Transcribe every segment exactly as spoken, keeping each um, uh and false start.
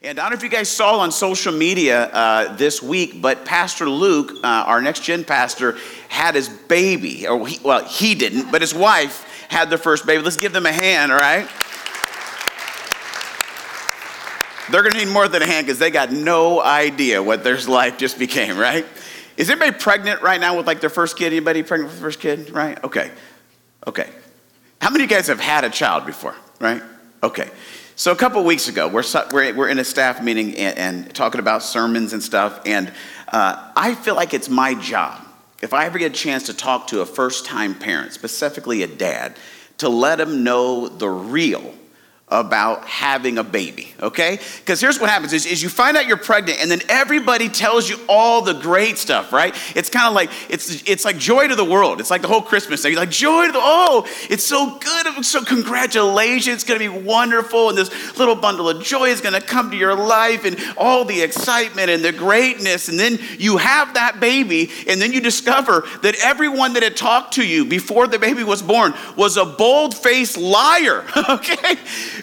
And I don't know if you guys saw on social media uh, this week, but Pastor Luke, uh, our Next Gen pastor, had his baby. Or he, well, he didn't, but his wife had their first baby. Let's give them a hand, all right? They're going to need more than a hand because they got no idea what their life just became, right? Is anybody pregnant right now with like their first kid? Anybody pregnant with their first kid, right? Okay, okay. How many of you guys have had a child before, right? Okay. So a couple weeks ago, we're we're in a staff meeting and, and talking about sermons and stuff, and uh, I feel like it's my job, if I ever get a chance to talk to a first-time parent, specifically a dad, to let them know the real about having a baby, okay? Because here's what happens is, is you find out you're pregnant, and then everybody tells you all the great stuff, right? It's kind of like, it's it's like joy to the world. It's like the whole Christmas thing. You're like, joy to the, oh, it's so good. So congratulations. It's going to be wonderful. And this little bundle of joy is going to come to your life, and all the excitement and the greatness. And then you have that baby, and then you discover that everyone that had talked to you before the baby was born was a bold-faced liar, okay?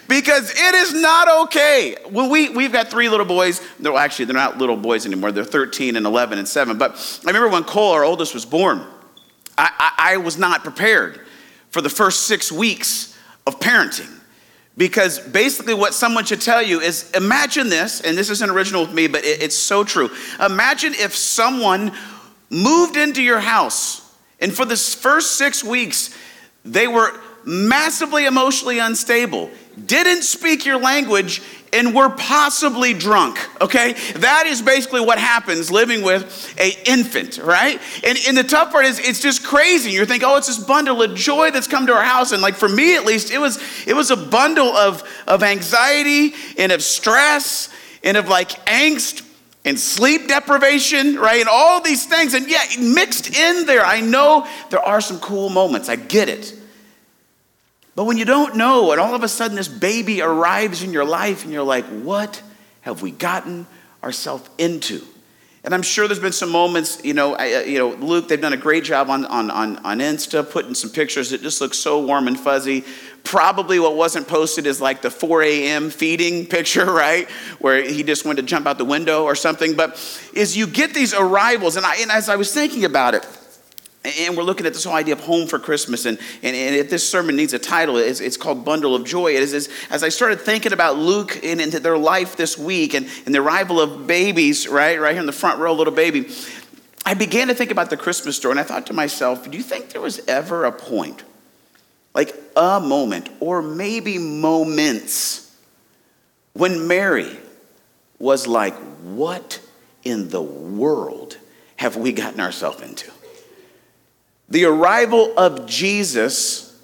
Because it is not okay. Well, we, we've got three little boys. No, actually, they're not little boys anymore. They're thirteen and eleven and seven. But I remember when Cole, our oldest, was born, I, I, I was not prepared for the first six weeks of parenting. Because basically what someone should tell you is, imagine this, and this isn't original with me, but it, it's so true. Imagine if someone moved into your house, and for the first six weeks, they were massively emotionally unstable, didn't speak your language, and were possibly drunk, okay? That is basically what happens living with an infant, right? And, and the tough part is it's just crazy. You're thinking, oh, it's this bundle of joy that's come to our house. And like for me, at least, it was it was a bundle of, of anxiety and of stress and of like angst and sleep deprivation, right? And all these things. And yeah, mixed in there. I know there are some cool moments. I get it. But when you don't know, and all of a sudden this baby arrives in your life, and you're like, what have we gotten ourselves into? And I'm sure there's been some moments, you know, I, you know, Luke, they've done a great job on, on, on, on Insta, putting some pictures that just look so warm and fuzzy. Probably what wasn't posted is like the four a.m. feeding picture, right? Where he just went to jump out the window or something. But is you get these arrivals, and, I, and as I was thinking about it, and we're looking at this whole idea of home for Christmas. And, and, and if this sermon needs a title, it's, it's called Bundle of Joy. It is, is, as I started thinking about Luke and, and their life this week and, and the arrival of babies, right? Right here in the front row, little baby. I began to think about the Christmas story. And I thought to myself, do you think there was ever a point, like a moment or maybe moments, when Mary was like, what in the world have we gotten ourselves into? The arrival of Jesus,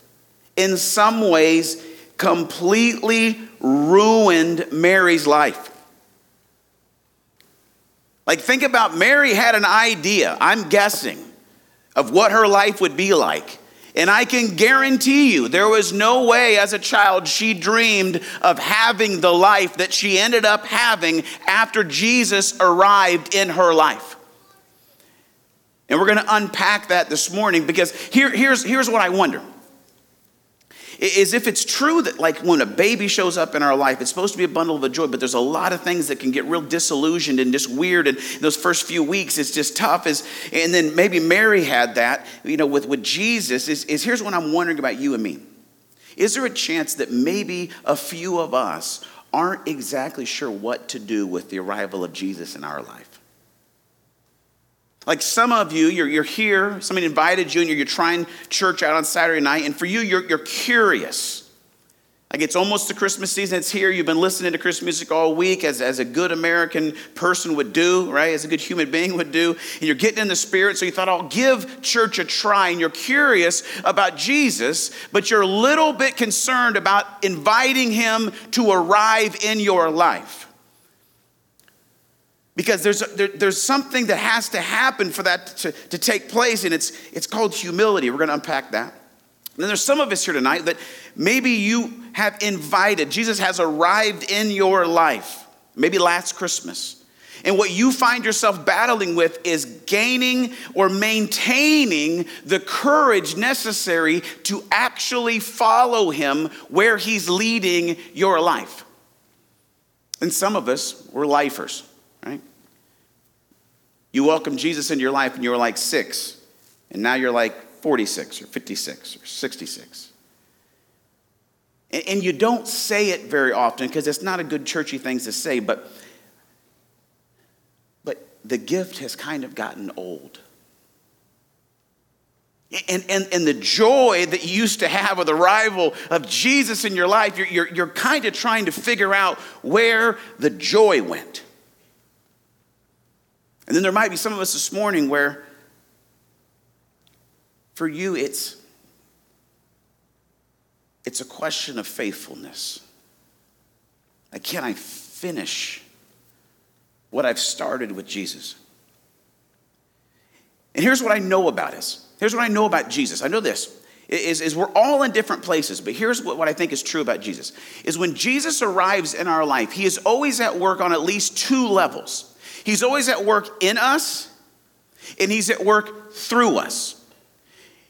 in some ways, completely ruined Mary's life. Like, think about, Mary had an idea, I'm guessing, of what her life would be like. And I can guarantee you, there was no way as a child she dreamed of having the life that she ended up having after Jesus arrived in her life. And we're going to unpack that this morning, because here, here's, here's what I wonder. Is if it's true that like when a baby shows up in our life, it's supposed to be a bundle of joy, but there's a lot of things that can get real disillusioned and just weird. And those first few weeks, it's just tough. Is, and then maybe Mary had that, you know, with, with Jesus. Is, is here's what I'm wondering about you and me. Is there a chance that maybe a few of us aren't exactly sure what to do with the arrival of Jesus in our life? Like some of you, you're, you're here, somebody invited you, and you're, you're trying church out on Saturday night, and for you, you're, you're curious. Like it's almost the Christmas season, it's here, you've been listening to Christmas music all week, as, as a good American person would do, right, as a good human being would do, and you're getting in the spirit, so you thought, I'll give church a try, and you're curious about Jesus, but you're a little bit concerned about inviting him to arrive in your life. Because there's there, there's something that has to happen for that to, to take place, and it's it's called humility. We're going to unpack that. And then there's some of us here tonight that maybe you have invited. Jesus has arrived in your life, maybe last Christmas. And what you find yourself battling with is gaining or maintaining the courage necessary to actually follow him where he's leading your life. And some of us were lifers, right? You welcomed Jesus into your life and you were like six, and now you're like forty-six or fifty-six or sixty-six. And you don't say it very often because it's not a good churchy thing to say, but, but the gift has kind of gotten old. And, and, and the joy that you used to have with the arrival of Jesus in your life, you're, you're, you're kind of trying to figure out where the joy went. And then there might be some of us this morning where for you it's, it's a question of faithfulness. Like, can I finish what I've started with Jesus? And here's what I know about us. Here's what I know about Jesus. I know this, is, is we're all in different places, but here's what, what I think is true about Jesus, is when Jesus arrives in our life, he is always at work on at least two levels. He's always at work in us, and he's at work through us.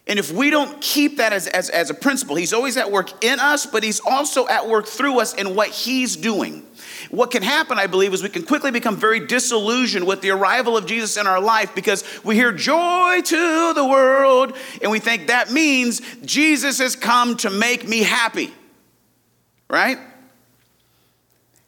And if we don't keep that as, as, as a principle, he's always at work in us, but he's also at work through us in what he's doing. What can happen, I believe, is we can quickly become very disillusioned with the arrival of Jesus in our life because we hear joy to the world, and we think that means Jesus has come to make me happy, right?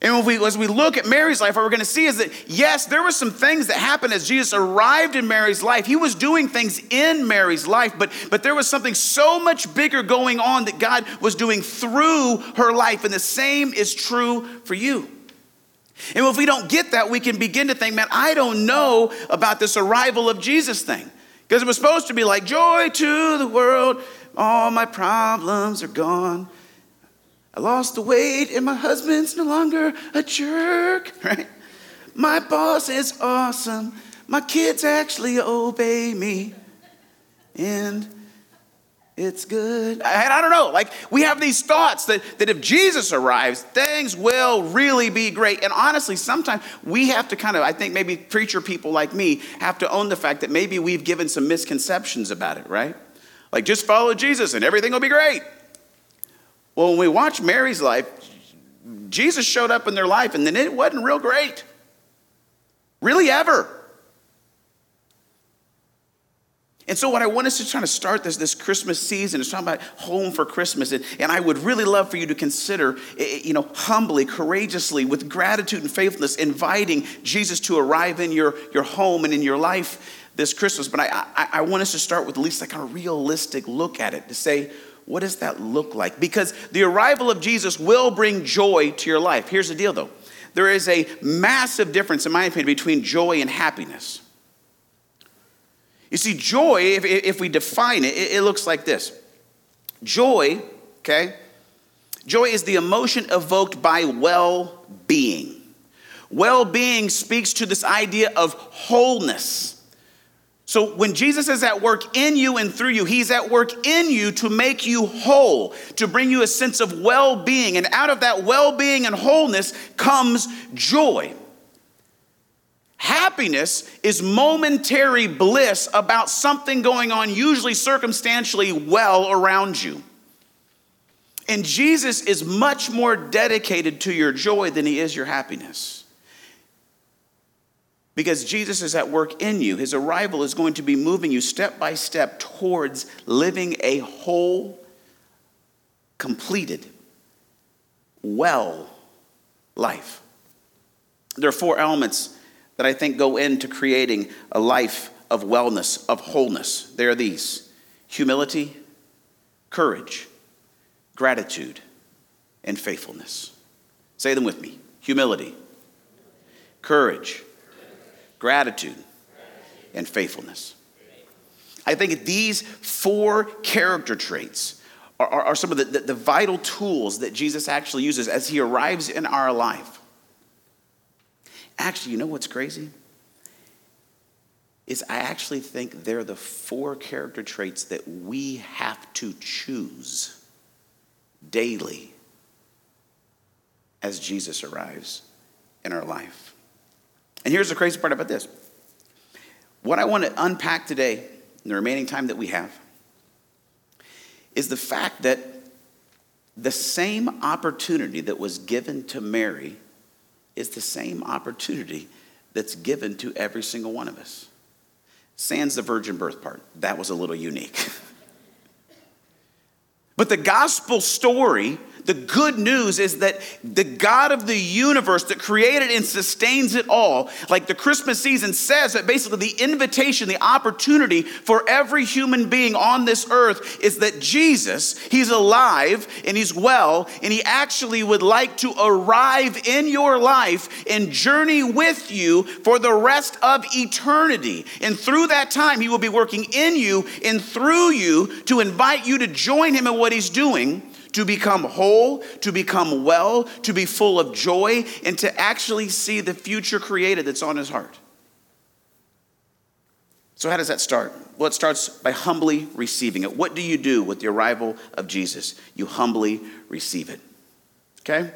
And when we, as we look at Mary's life, what we're going to see is that, yes, there were some things that happened as Jesus arrived in Mary's life. He was doing things in Mary's life, but, but there was something so much bigger going on that God was doing through her life, and the same is true for you. And if we don't get that, we can begin to think, man, I don't know about this arrival of Jesus thing. Because it was supposed to be like, joy to the world, all my problems are gone. I lost the weight and my husband's no longer a jerk, right? My boss is awesome. My kids actually obey me. And it's good. And I don't know, like we have these thoughts that, that if Jesus arrives, things will really be great. And honestly, sometimes we have to kind of, I think maybe preacher people like me have to own the fact that maybe we've given some misconceptions about it, right? Like just follow Jesus and everything will be great. Well, when we watch Mary's life, Jesus showed up in their life and then it wasn't real great. Really ever. And so what I want us to try to start this, this Christmas season is talking about home for Christmas. And, and I would really love for you to consider, you know, humbly, courageously, with gratitude and faithfulness, inviting Jesus to arrive in your, your home and in your life this Christmas. But I, I, I want us to start with at least like a realistic look at it to say, what does that look like? Because the arrival of Jesus will bring joy to your life. Here's the deal, though. There is a massive difference, in my opinion, between joy and happiness. You see, joy, if, if we define it, it looks like this. Joy, okay? Joy is the emotion evoked by well-being. Well-being speaks to this idea of wholeness. So when Jesus is at work in you and through you, he's at work in you to make you whole, to bring you a sense of well-being. And out of that well-being and wholeness comes joy. Happiness is momentary bliss about something going on, usually circumstantially well around you. And Jesus is much more dedicated to your joy than he is your happiness. Because Jesus is at work in you. His arrival is going to be moving you step by step towards living a whole, completed, well life. There are four elements that I think go into creating a life of wellness, of wholeness. They are these: humility, courage, gratitude, and faithfulness. Say them with me. Humility, courage, gratitude, and faithfulness. I think these four character traits are, are, are some of the, the, the vital tools that Jesus actually uses as he arrives in our life. Actually, you know what's crazy? Is I actually think they're the four character traits that we have to choose daily as Jesus arrives in our life. And here's the crazy part about this. What I want to unpack today, in the remaining time that we have, is the fact that the same opportunity that was given to Mary is the same opportunity that's given to every single one of us. Sans the virgin birth part. That was a little unique. But the gospel story, the good news is that the God of the universe that created and sustains it all, like the Christmas season says, that basically the invitation, the opportunity for every human being on this earth is that Jesus, he's alive and he's well, and he actually would like to arrive in your life and journey with you for the rest of eternity. And through that time, he will be working in you and through you to invite you to join him in what he's doing, to become whole, to become well, to be full of joy, and to actually see the future created that's on his heart. So how does that start? Well, it starts by humbly receiving it. What do you do with the arrival of Jesus? You humbly receive it, okay?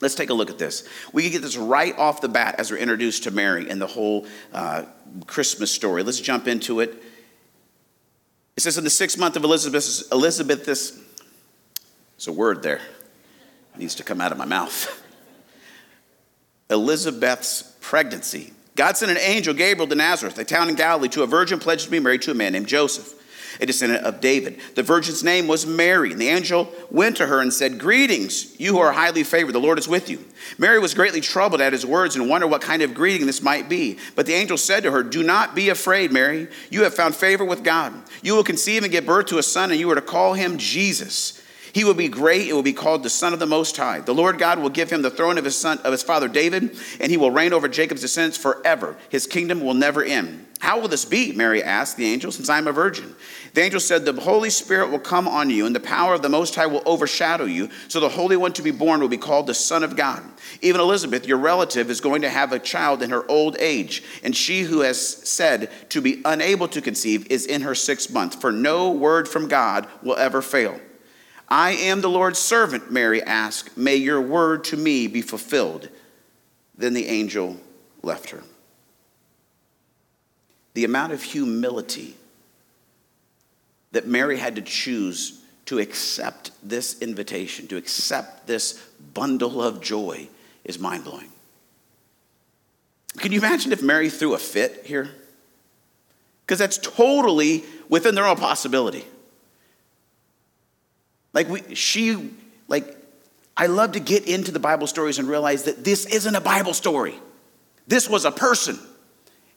Let's take a look at this. We can get this right off the bat as we're introduced to Mary and the whole uh, Christmas story. Let's jump into it. It says, in the sixth month of Elizabeth's, Elizabeth's There's a word there. It needs to come out of my mouth. Elizabeth's pregnancy. God sent an angel, Gabriel, to Nazareth, a town in Galilee, to a virgin pledged to be married to a man named Joseph, a descendant of David. The virgin's name was Mary, and the angel went to her and said, "Greetings, you who are highly favored, the Lord is with you." Mary was greatly troubled at his words and wondered what kind of greeting this might be. But the angel said to her, "Do not be afraid, Mary. You have found favor with God. You will conceive and give birth to a son, and you are to call him Jesus. He will be great. It will be called the Son of the Most High. The Lord God will give him the throne of his son, of his father David, and he will reign over Jacob's descendants forever. His kingdom will never end." "How will this be?" Mary asked the angel, "since I am a virgin." The angel said, "The Holy Spirit will come on you, and the power of the Most High will overshadow you, so the Holy One to be born will be called the Son of God. Even Elizabeth, your relative, is going to have a child in her old age, and she who has said to be unable to conceive is in her sixth month, for no word from God will ever fail." "I am the Lord's servant," Mary asked. "May your word to me be fulfilled." Then the angel left her. The amount of humility that Mary had to choose to accept this invitation, to accept this bundle of joy, is mind-blowing. Can you imagine if Mary threw a fit here? Because that's totally within the realm of possibility. Like we, she, like, I love to get into the Bible stories and realize that this isn't a Bible story. This was a person.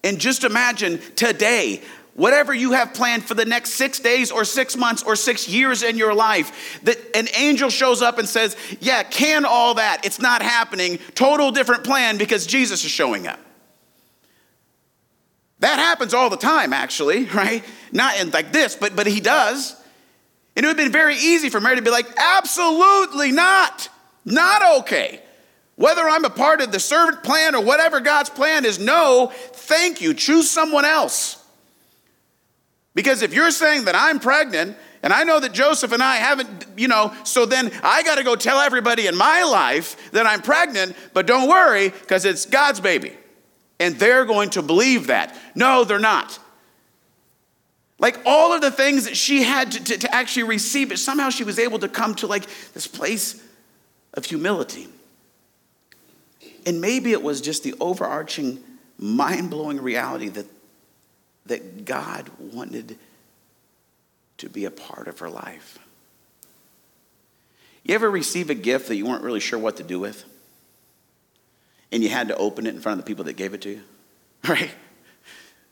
And just imagine today, whatever you have planned for the next six days or six months or six years in your life, that an angel shows up and says, yeah, can all that. It's not happening. Total different plan because Jesus is showing up. That happens all the time, actually, right? Not in like this, but but he does. And it would have been very easy for Mary to be like, absolutely not, not okay. Whether I'm a part of the servant plan or whatever God's plan is, no, thank you, choose someone else. Because if you're saying that I'm pregnant and I know that Joseph and I haven't, you know, so then I got to go tell everybody in my life that I'm pregnant, but don't worry because it's God's baby. And they're going to believe that. No, they're not. Like all of the things that she had to, to, to actually receive, but somehow she was able to come to like this place of humility. And maybe it was just the overarching, mind-blowing reality that, that God wanted to be a part of her life. You ever receive a gift that you weren't really sure what to do with? And you had to open it in front of the people that gave it to you, right?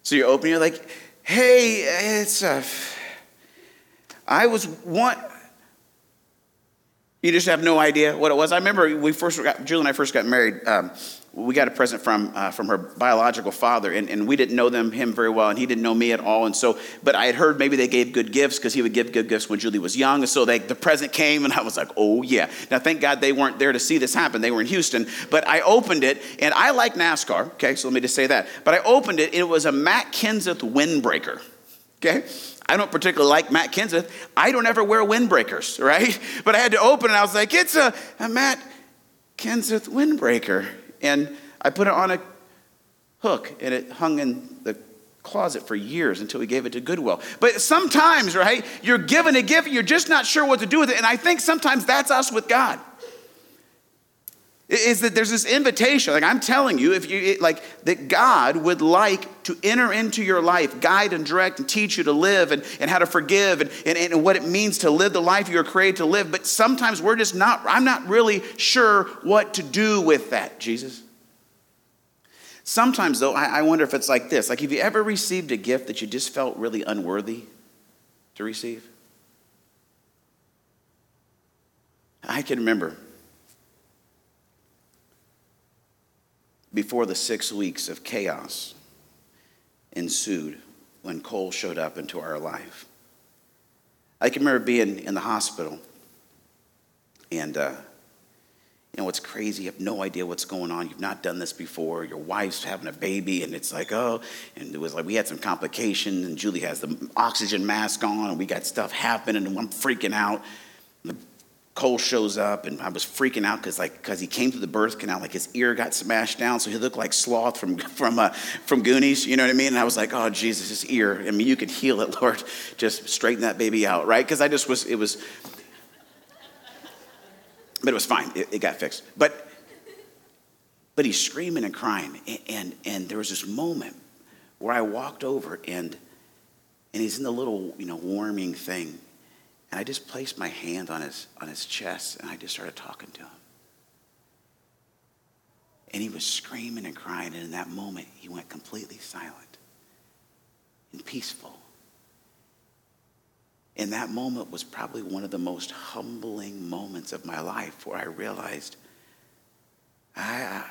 So you're opening, you're like, hey, it's a, I was one, you just have no idea what it was. I remember we first got, Julie and I first got married, um, we got a present from uh, from her biological father, and, and we didn't know them, him very well, and he didn't know me at all, and so, but I had heard maybe they gave good gifts, because he would give good gifts when Julie was young, and so they, the present came, and I was like, oh yeah. Now, thank God they weren't there to see this happen, they were in Houston, but I opened it, and I like NASCAR, okay, so let me just say that, but I opened it, and it was a Matt Kenseth windbreaker, okay? I don't particularly like Matt Kenseth, I don't ever wear windbreakers, right? But I had to open it, and I was like, it's a, a Matt Kenseth windbreaker. And I put it on a hook, and it hung in the closet for years until we gave it to Goodwill. But sometimes, right, you're given a gift, you're just not sure what to do with it. And I think sometimes that's us with God. is that there's this invitation. Like I'm telling you, if you like that God would like to enter into your life, guide and direct and teach you to live and, and how to forgive and, and, and what it means to live the life you were created to live. But sometimes we're just not, I'm not really sure what to do with that, Jesus. Sometimes though, I, I wonder if it's like this. Like have you ever received a gift that you just felt really unworthy to receive? I can remember before the six weeks of chaos ensued when Cole showed up into our life. I can remember being in the hospital and, uh, you know, what's crazy, you have no idea what's going on. You've not done this before. Your wife's having a baby and it's like, oh, and it was like we had some complications and Julie has the oxygen mask on and we got stuff happening and I'm freaking out. Cole shows up, and I was freaking out because, like, because he came through the birth canal, like his ear got smashed down, so he looked like Sloth from from uh, from Goonies. You know what I mean? And I was like, "Oh Jesus, his ear! I mean, you could heal it, Lord. Just straighten that baby out, right?" Because I just was, it was, but it was fine. It, it got fixed. But but he's screaming and crying, and, and and there was this moment where I walked over, and and he's in the little, you know, warming thing. And I just placed my hand on his on his chest, and I just started talking to him. And he was screaming and crying, and in that moment, he went completely silent and peaceful. And that moment was probably one of the most humbling moments of my life, where I realized I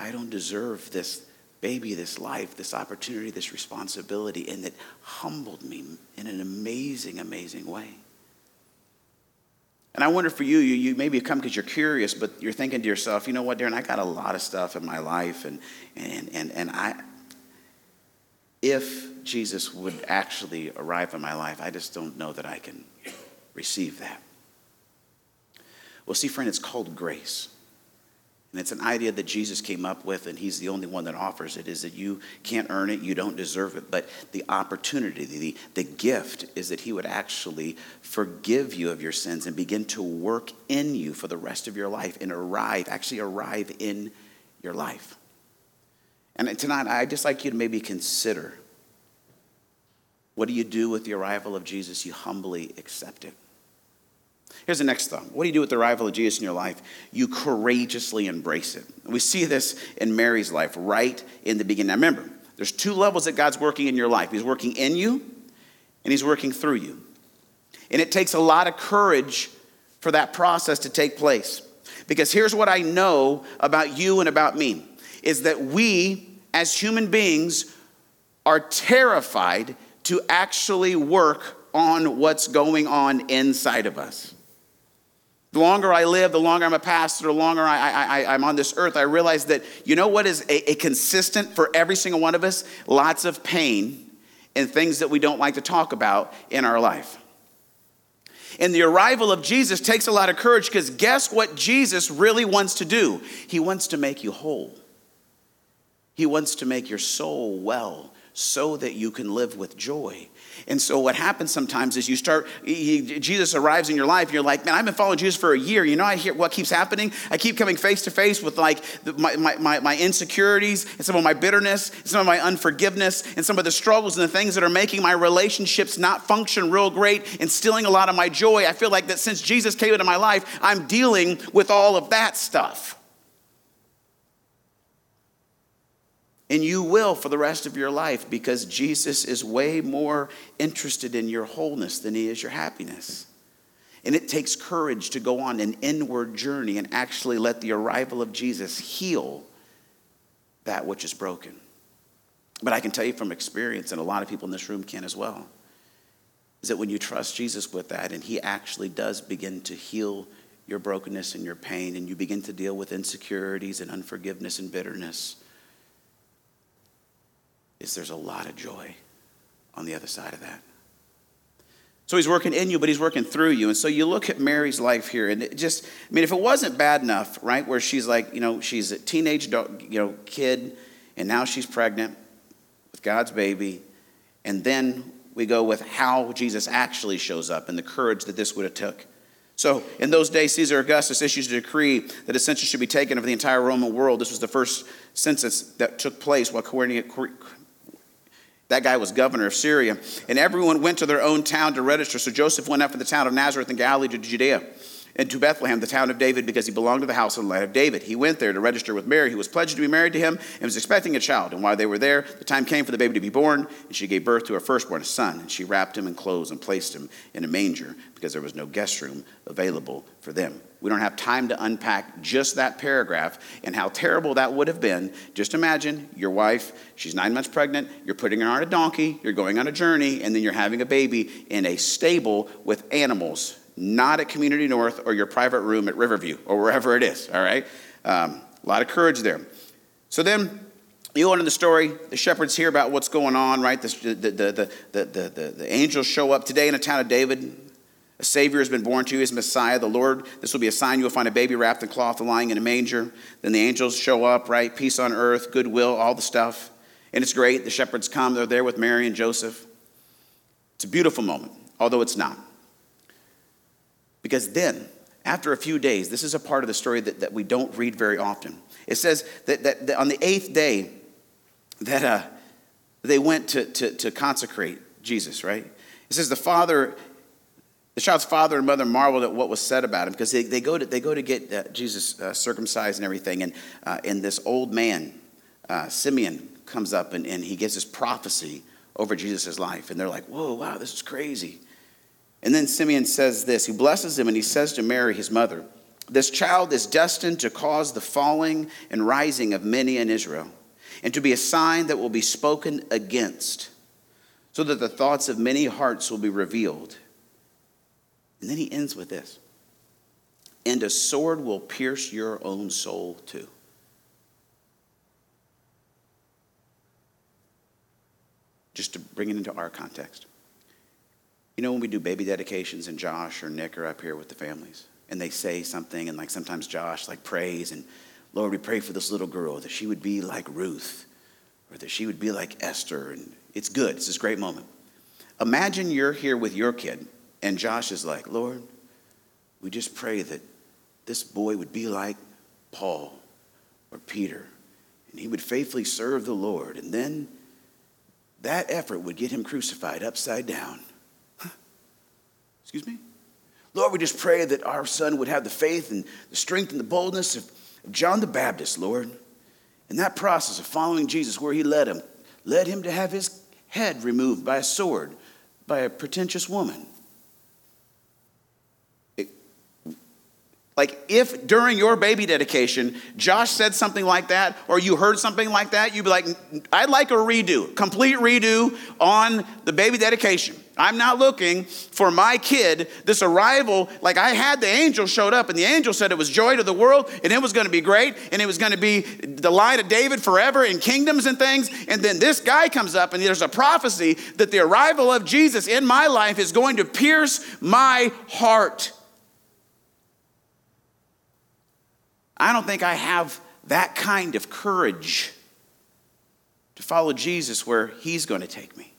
I, I don't deserve this baby, this life, this opportunity, this responsibility, and it humbled me in an amazing, amazing way. And I wonder for you, you, you maybe come because you're curious, but you're thinking to yourself, you know what, Darren, I got a lot of stuff in my life, and and and and I, if Jesus would actually arrive in my life, I just don't know that I can receive that. Well, see, friend, it's called grace. And it's an idea that Jesus came up with, and he's the only one that offers it, is that you can't earn it, you don't deserve it, but the opportunity, the, the gift is that he would actually forgive you of your sins and begin to work in you for the rest of your life and arrive, actually arrive in your life. And tonight, I'd just like you to maybe consider, what do you do with the arrival of Jesus? You humbly accept it. Here's the next thought. What do you do with the arrival of Jesus in your life? You courageously embrace it. We see this in Mary's life right in the beginning. Now remember, there's two levels that God's working in your life. He's working in you, and he's working through you. And it takes a lot of courage for that process to take place. Because here's what I know about you and about me, is that we, as human beings, are terrified to actually work on what's going on inside of us. The longer I live, the longer I'm a pastor, the longer I, I, I, I'm on this earth, I realize that, you know what is a, a consistent for every single one of us? Lots of pain and things that we don't like to talk about in our life. And the arrival of Jesus takes a lot of courage, because guess what Jesus really wants to do? He wants to make you whole. He wants to make your soul well, so that you can live with joy. And so what happens sometimes is you start, he, Jesus arrives in your life, and you're like, man, I've been following Jesus for a year. You know, I hear what keeps happening. I keep coming face to face with like the, my, my, my insecurities and some of my bitterness, and some of my unforgiveness, and some of the struggles and the things that are making my relationships not function real great and stealing a lot of my joy. I feel like that since Jesus came into my life, I'm dealing with all of that stuff. And you will for the rest of your life, because Jesus is way more interested in your wholeness than he is your happiness. And it takes courage to go on an inward journey and actually let the arrival of Jesus heal that which is broken. But I can tell you from experience, and a lot of people in this room can as well, is that when you trust Jesus with that, and he actually does begin to heal your brokenness and your pain, and you begin to deal with insecurities and unforgiveness and bitterness, is there's a lot of joy on the other side of that. So he's working in you, but he's working through you. And so you look at Mary's life here, and it just, I mean, if it wasn't bad enough, right, where she's like, you know, she's a teenage dog, you know, kid, and now she's pregnant with God's baby. And then we go with how Jesus actually shows up and the courage that this would have took. So in those days, Caesar Augustus issued a decree that a census should be taken of the entire Roman world. This was the first census that took place while Quirinius, that guy was governor of Syria. And everyone went to their own town to register. So Joseph went up from the town of Nazareth in Galilee to Judea and to Bethlehem, the town of David, because he belonged to the house and land of David. He went there to register with Mary, who was pledged to be married to him and was expecting a child. And while they were there, the time came for the baby to be born, and she gave birth to her firstborn, a son. And she wrapped him in clothes and placed him in a manger because there was no guest room available for them. We don't have time to unpack just that paragraph and how terrible that would have been. Just imagine your wife, she's nine months pregnant, you're putting her on a donkey, you're going on a journey, and then you're having a baby in a stable with animals, not at Community North or your private room at Riverview or wherever it is, all right? Um, a lot of courage there. So then you go into the story. The shepherds hear about what's going on, right? The, the, the, the, the, the, the angels show up today in the town of David. A Savior has been born to you, his Messiah, the Lord. This will be a sign. You will find a baby wrapped in cloth and lying in a manger. Then the angels show up, right? Peace on earth, goodwill, all the stuff. And it's great. The shepherds come. They're there with Mary and Joseph. It's a beautiful moment, although it's not. Because then, after a few days, this is a part of the story that, that we don't read very often. It says that, that, that on the eighth day that uh, they went to, to, to consecrate Jesus, right? It says the father, the child's father and mother marveled at what was said about him because they, they, go, to, they go to get uh, Jesus uh, circumcised and everything. And, uh, and this old man, uh, Simeon, comes up and, and he gives this prophecy over Jesus' life. And they're like, whoa, wow, this is crazy. And then Simeon says this, he blesses him and he says to Mary, his mother, this child is destined to cause the falling and rising of many in Israel and to be a sign that will be spoken against so that the thoughts of many hearts will be revealed. And then he ends with this, and a sword will pierce your own soul too. Just to bring it into our context. You know when we do baby dedications and Josh or Nick are up here with the families and they say something and like sometimes Josh like prays and Lord, we pray for this little girl that she would be like Ruth or that she would be like Esther, and it's good. It's this great moment. Imagine you're here with your kid and Josh is like, Lord, we just pray that this boy would be like Paul or Peter and he would faithfully serve the Lord, and then that effort would get him crucified upside down. Excuse me? Lord, we just pray that our son would have the faith and the strength and the boldness of John the Baptist, Lord. And that process of following Jesus where he led him, led him to have his head removed by a sword, by a pretentious woman. It, like if during your baby dedication, Josh said something like that, or you heard something like that, you'd be like, I'd like a redo, complete redo on the baby dedication. I'm not looking for my kid, this arrival, like I had the angel showed up and the angel said it was joy to the world and it was going to be great and it was going to be the line of David forever and kingdoms and things. And then this guy comes up and there's a prophecy that the arrival of Jesus in my life is going to pierce my heart. I don't think I have that kind of courage to follow Jesus where he's going to take me.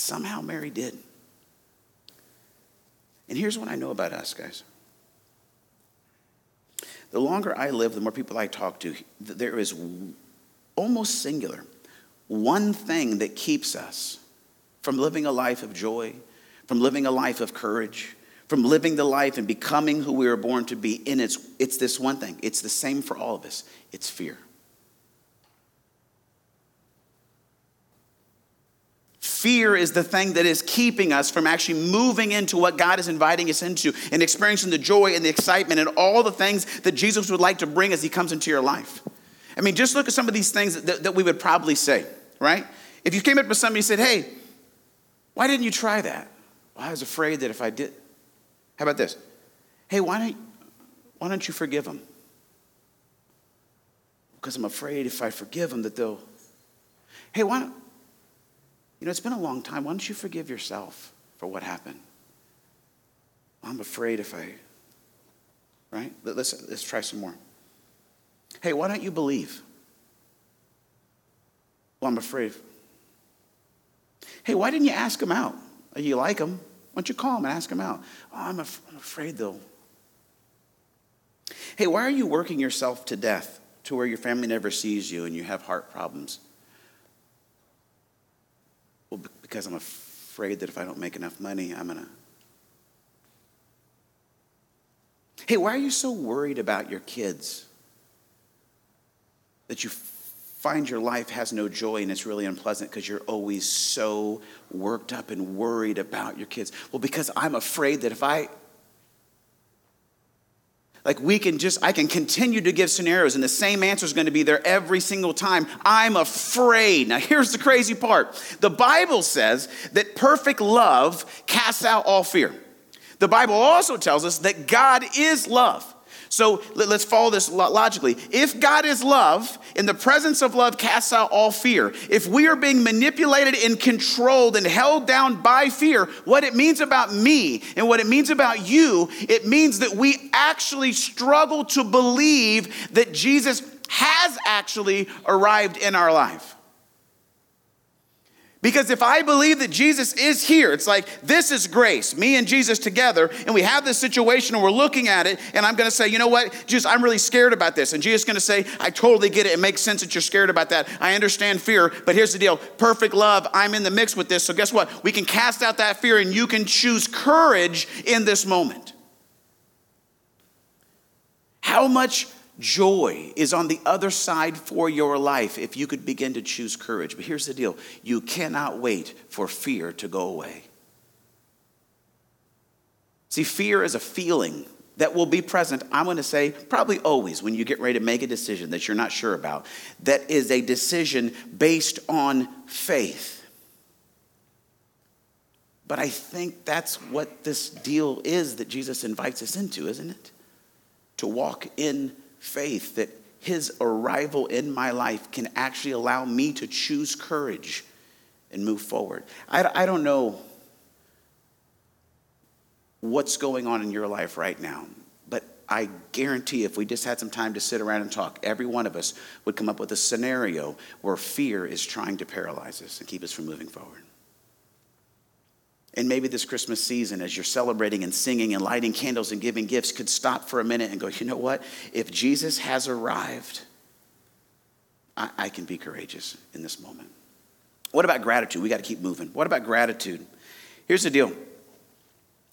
Somehow Mary did. And here's what I know about us, guys. The longer I live, the more people I talk to, there is almost singular one thing that keeps us from living a life of joy, from living a life of courage, from living the life and becoming who we were born to be. And it's, it's this one thing. It's the same for all of us. It's fear. Fear is the thing that is keeping us from actually moving into what God is inviting us into and experiencing the joy and the excitement and all the things that Jesus would like to bring as he comes into your life. I mean, just look at some of these things that, that we would probably say, right? If you came up to somebody and said, hey, why didn't you try that? Well, I was afraid that if I did. How about this? Hey, why don't, why don't you forgive them? Because I'm afraid if I forgive them that they'll, hey, why don't, you know, it's been a long time. Why don't you forgive yourself for what happened? I'm afraid if I, right? Let's, let's try some more. Hey, why don't you believe? Well, I'm afraid. Hey, why didn't you ask him out? You like him? Why don't you call him and ask him out? Oh, I'm, af- I'm afraid they'll. Hey, why are you working yourself to death to where your family never sees you and you have heart problems? Well, because I'm afraid that if I don't make enough money, I'm going to. Hey, why are you so worried about your kids that you find your life has no joy and it's really unpleasant because you're always so worked up and worried about your kids? Well, because I'm afraid that if I, like we can just, I can continue to give scenarios and the same answer is going to be there every single time. I'm afraid. Now, here's the crazy part. The Bible says that perfect love casts out all fear. The Bible also tells us that God is love. So let's follow this logically. If God is love, and the presence of love casts out all fear, if we are being manipulated and controlled and held down by fear, what it means about me and what it means about you, it means that we actually struggle to believe that Jesus has actually arrived in our life. Because if I believe that Jesus is here, it's like, this is grace, me and Jesus together, and we have this situation and we're looking at it, and I'm going to say, you know what, Jesus, I'm really scared about this. And Jesus is going to say, I totally get it. It makes sense that you're scared about that. I understand fear, but here's the deal. Perfect love, I'm in the mix with this. So guess what? We can cast out that fear and you can choose courage in this moment. How much joy is on the other side for your life if you could begin to choose courage. But here's the deal. You cannot wait for fear to go away. See, fear is a feeling that will be present, I'm going to say, probably always when you get ready to make a decision that you're not sure about. That is a decision based on faith. But I think that's what this deal is that Jesus invites us into, isn't it? To walk in faith that his arrival in my life can actually allow me to choose courage and move forward. I, I don't know what's going on in your life right now, but I guarantee if we just had some time to sit around and talk, every one of us would come up with a scenario where fear is trying to paralyze us and keep us from moving forward. And maybe this Christmas season, as you're celebrating and singing and lighting candles and giving gifts, could stop for a minute and go, you know what? If Jesus has arrived, I, I can be courageous in this moment. What about gratitude? We got to keep moving. What about gratitude? Here's the deal.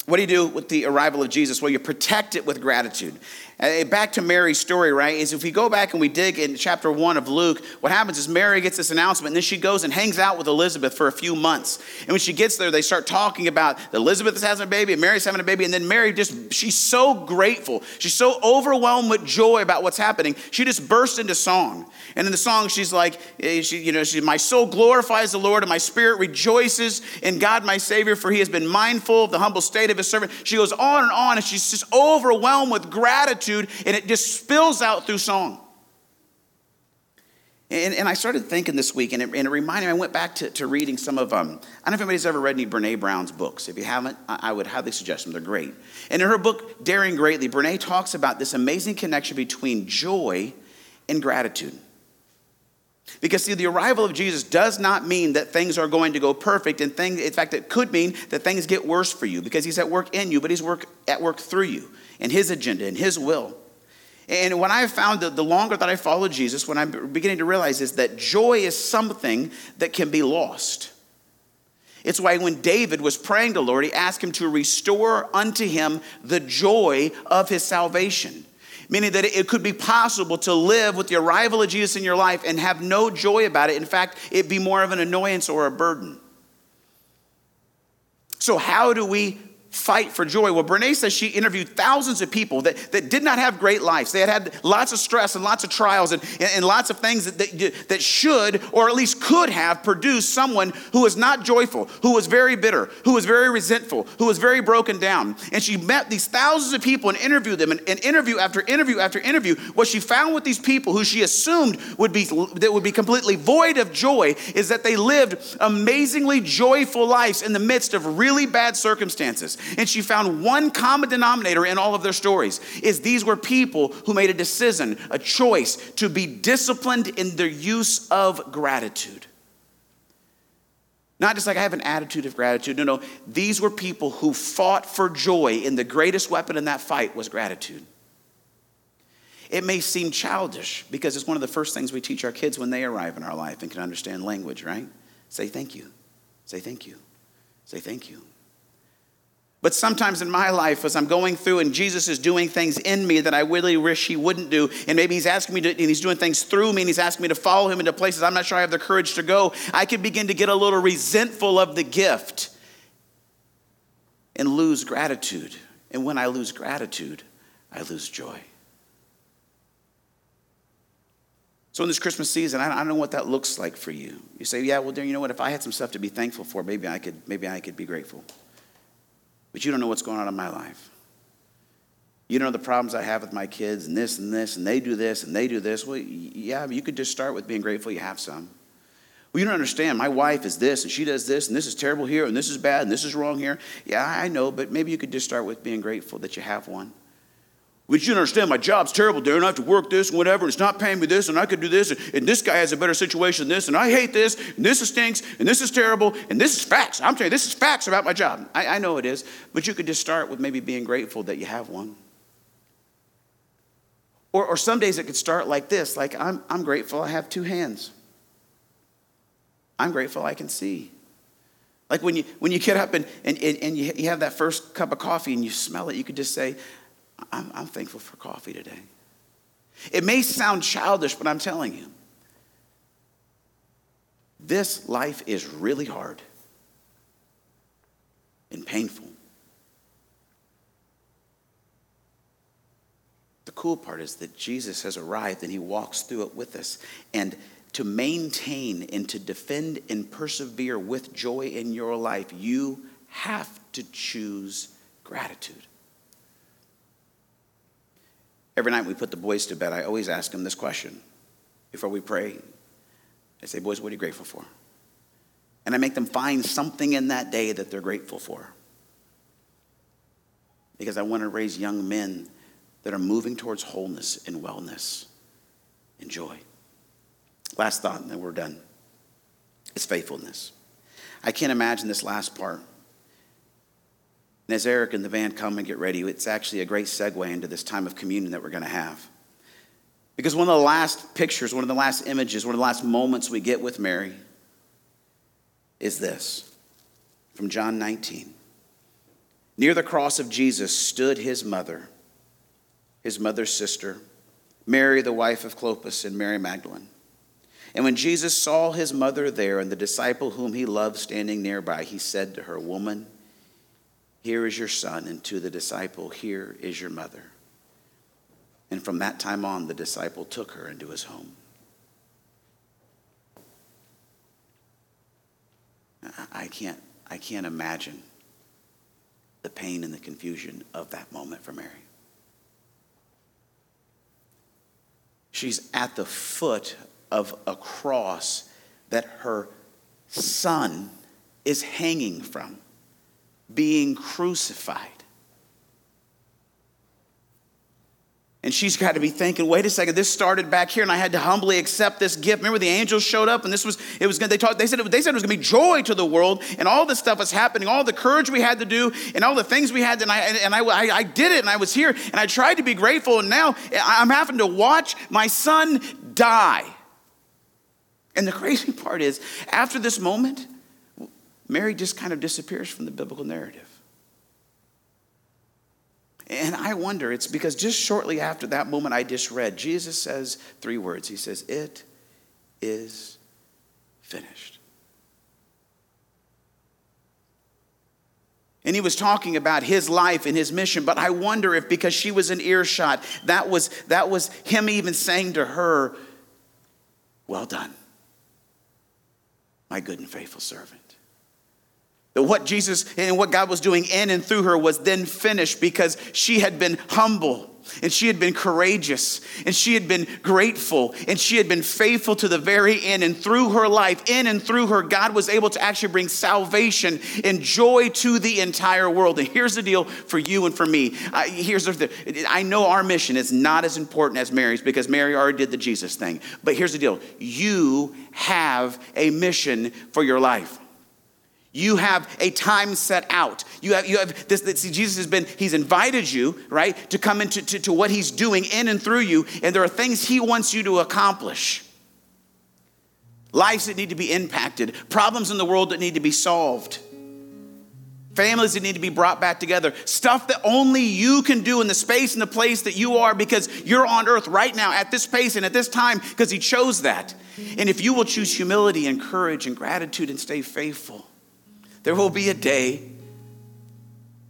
What do you do with the arrival of Jesus? Well, you protect it with gratitude. Back to Mary's story, right? Is if we go back and we dig in chapter one of Luke, what happens is Mary gets this announcement, and then she goes and hangs out with Elizabeth for a few months. And when she gets there, they start talking about Elizabeth is having a baby, and Mary's having a baby, and then Mary just, she's so grateful. She's so overwhelmed with joy about what's happening. She just bursts into song. And in the song, she's like, she, you know, she, my soul glorifies the Lord, and my spirit rejoices in God my Savior, for he has been mindful of the humble state of his servant. She goes on and on, and she's just overwhelmed with gratitude, and it just spills out through song. And, and I started thinking this week, and it, and it reminded me, I went back to, to reading some of, um, I don't know if anybody's ever read any Brene Brown's books. If you haven't, I, I would highly suggest them. They're great. And in her book, Daring Greatly, Brene talks about this amazing connection between joy and gratitude. Because, see, the arrival of Jesus does not mean that things are going to go perfect. And things, in fact, it could mean that things get worse for you because he's at work in you, but he's work at work through you and his agenda and his will. And what I have found that the longer that I follow Jesus, what I'm beginning to realize is that joy is something that can be lost. It's why when David was praying to the Lord, he asked him to restore unto him the joy of his salvation. Meaning that it could be possible to live with the arrival of Jesus in your life and have no joy about it. In fact, it'd be more of an annoyance or a burden. So how do we fight for joy? Well, Brene says she interviewed thousands of people that, that did not have great lives. They had had lots of stress and lots of trials and, and, and lots of things that, that, that should or at least could have produced someone who was not joyful, who was very bitter, who was very resentful, who was very broken down. And she met these thousands of people and interviewed them and, and interview after interview after interview. What she found with these people who she assumed would be that would be completely void of joy is that they lived amazingly joyful lives in the midst of really bad circumstances. And she found one common denominator in all of their stories is these were people who made a decision, a choice to be disciplined in their use of gratitude. Not just like I have an attitude of gratitude. No, no. These were people who fought for joy, and the greatest weapon in that fight was gratitude. It may seem childish because it's one of the first things we teach our kids when they arrive in our life and can understand language, right? Say thank you. Say thank you. Say thank you. But sometimes in my life, as I'm going through and Jesus is doing things in me that I really wish he wouldn't do, and maybe he's asking me to, and he's doing things through me, and he's asking me to follow him into places I'm not sure I have the courage to go, I can begin to get a little resentful of the gift and lose gratitude. And when I lose gratitude, I lose joy. So in this Christmas season, I don't know what that looks like for you. You say, yeah, well, dear, you know what? If I had some stuff to be thankful for, maybe I could, maybe I could be grateful. But you don't know what's going on in my life. You don't know the problems I have with my kids and this and this, and they do this and they do this. Well, yeah, you could just start with being grateful you have some. Well, you don't understand. My wife is this and she does this and this is terrible here and this is bad and this is wrong here. Yeah, I know, but maybe you could just start with being grateful that you have one. But you don't understand, my job's terrible, dude, and I have to work this and whatever, and it's not paying me this, and I could do this, and, and this guy has a better situation than this, and I hate this, and this stinks, and this is terrible, and this is facts. I'm telling you, this is facts about my job. I, I know it is, but you could just start with maybe being grateful that you have one. Or, or some days it could start like this, like I'm, I'm grateful I have two hands. I'm grateful I can see. Like when you, when you get up and, and, and, and you, you have that first cup of coffee and you smell it, you could just say, I'm, I'm thankful for coffee today. It may sound childish, but I'm telling you, this life is really hard and painful. The cool part is that Jesus has arrived and he walks through it with us. And to maintain and to defend and persevere with joy in your life, you have to choose gratitude. Every night we put the boys to bed, I always ask them this question. Before we pray, I say, boys, what are you grateful for? And I make them find something in that day that they're grateful for. Because I want to raise young men that are moving towards wholeness and wellness and joy. Last thought, and then we're done. It's faithfulness. I can't imagine this last part. And as Eric and the band come and get ready, it's actually a great segue into this time of communion that we're going to have. Because one of the last pictures, one of the last images, one of the last moments we get with Mary is this, from John nineteen. Near the cross of Jesus stood his mother, his mother's sister, Mary, the wife of Clopas, and Mary Magdalene. And when Jesus saw his mother there and the disciple whom he loved standing nearby, he said to her, Woman, here is your son, and to the disciple, here is your mother. And from that time on, the disciple took her into his home. I can't, I can't imagine the pain and the confusion of that moment for Mary. She's at the foot of a cross that her son is hanging from, being crucified. And she's got to be thinking, wait a second, this started back here and I had to humbly accept this gift. Remember the angels showed up and this was, it was, they talked, they said, it, they said it was going to be joy to the world and all this stuff was happening, all the courage we had to do and all the things we had and I and I, I, I did it and I was here and I tried to be grateful and now I'm having to watch my son die. And the crazy part is, after this moment, Mary just kind of disappears from the biblical narrative. And I wonder, it's because just shortly after that moment I just read, Jesus says three words. He says, it is finished. And he was talking about his life and his mission, but I wonder if because she was in earshot, that was, that was him even saying to her, well done, my good and faithful servant. What Jesus and what God was doing in and through her was then finished because she had been humble and she had been courageous and she had been grateful and she had been faithful to the very end. And through her life, in and through her, God was able to actually bring salvation and joy to the entire world. And here's the deal for you and for me. Uh, here's the, I know our mission is not as important as Mary's because Mary already did the Jesus thing. But here's the deal. You have a mission for your life. You have a time set out. You have you have this. See, Jesus has been, he's invited you, right, to come into to, to what he's doing in and through you. And there are things he wants you to accomplish. Lives that need to be impacted. Problems in the world that need to be solved. Families that need to be brought back together. Stuff that only you can do in the space and the place that you are, because you're on earth right now at this pace and at this time because he chose that. And if you will choose humility and courage and gratitude and stay faithful, there will be a day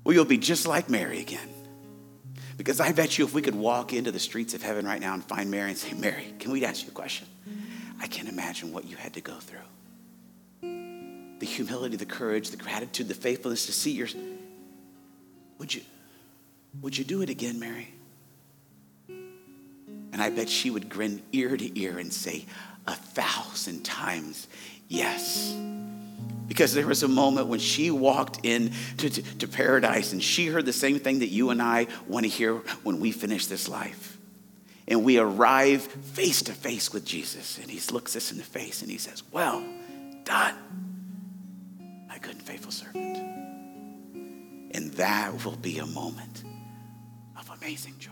where you'll be just like Mary again. Because I bet you if we could walk into the streets of heaven right now and find Mary and say, Mary, can we ask you a question? I can't imagine what you had to go through. The humility, the courage, the gratitude, the faithfulness to see your... Would you, would you do it again, Mary? And I bet she would grin ear to ear and say a thousand times, yes. Because there was a moment when she walked in to, to, to paradise and she heard the same thing that you and I want to hear when we finish this life. And we arrive face to face with Jesus, and he looks us in the face and he says, well done, my good and faithful servant. And that will be a moment of amazing joy.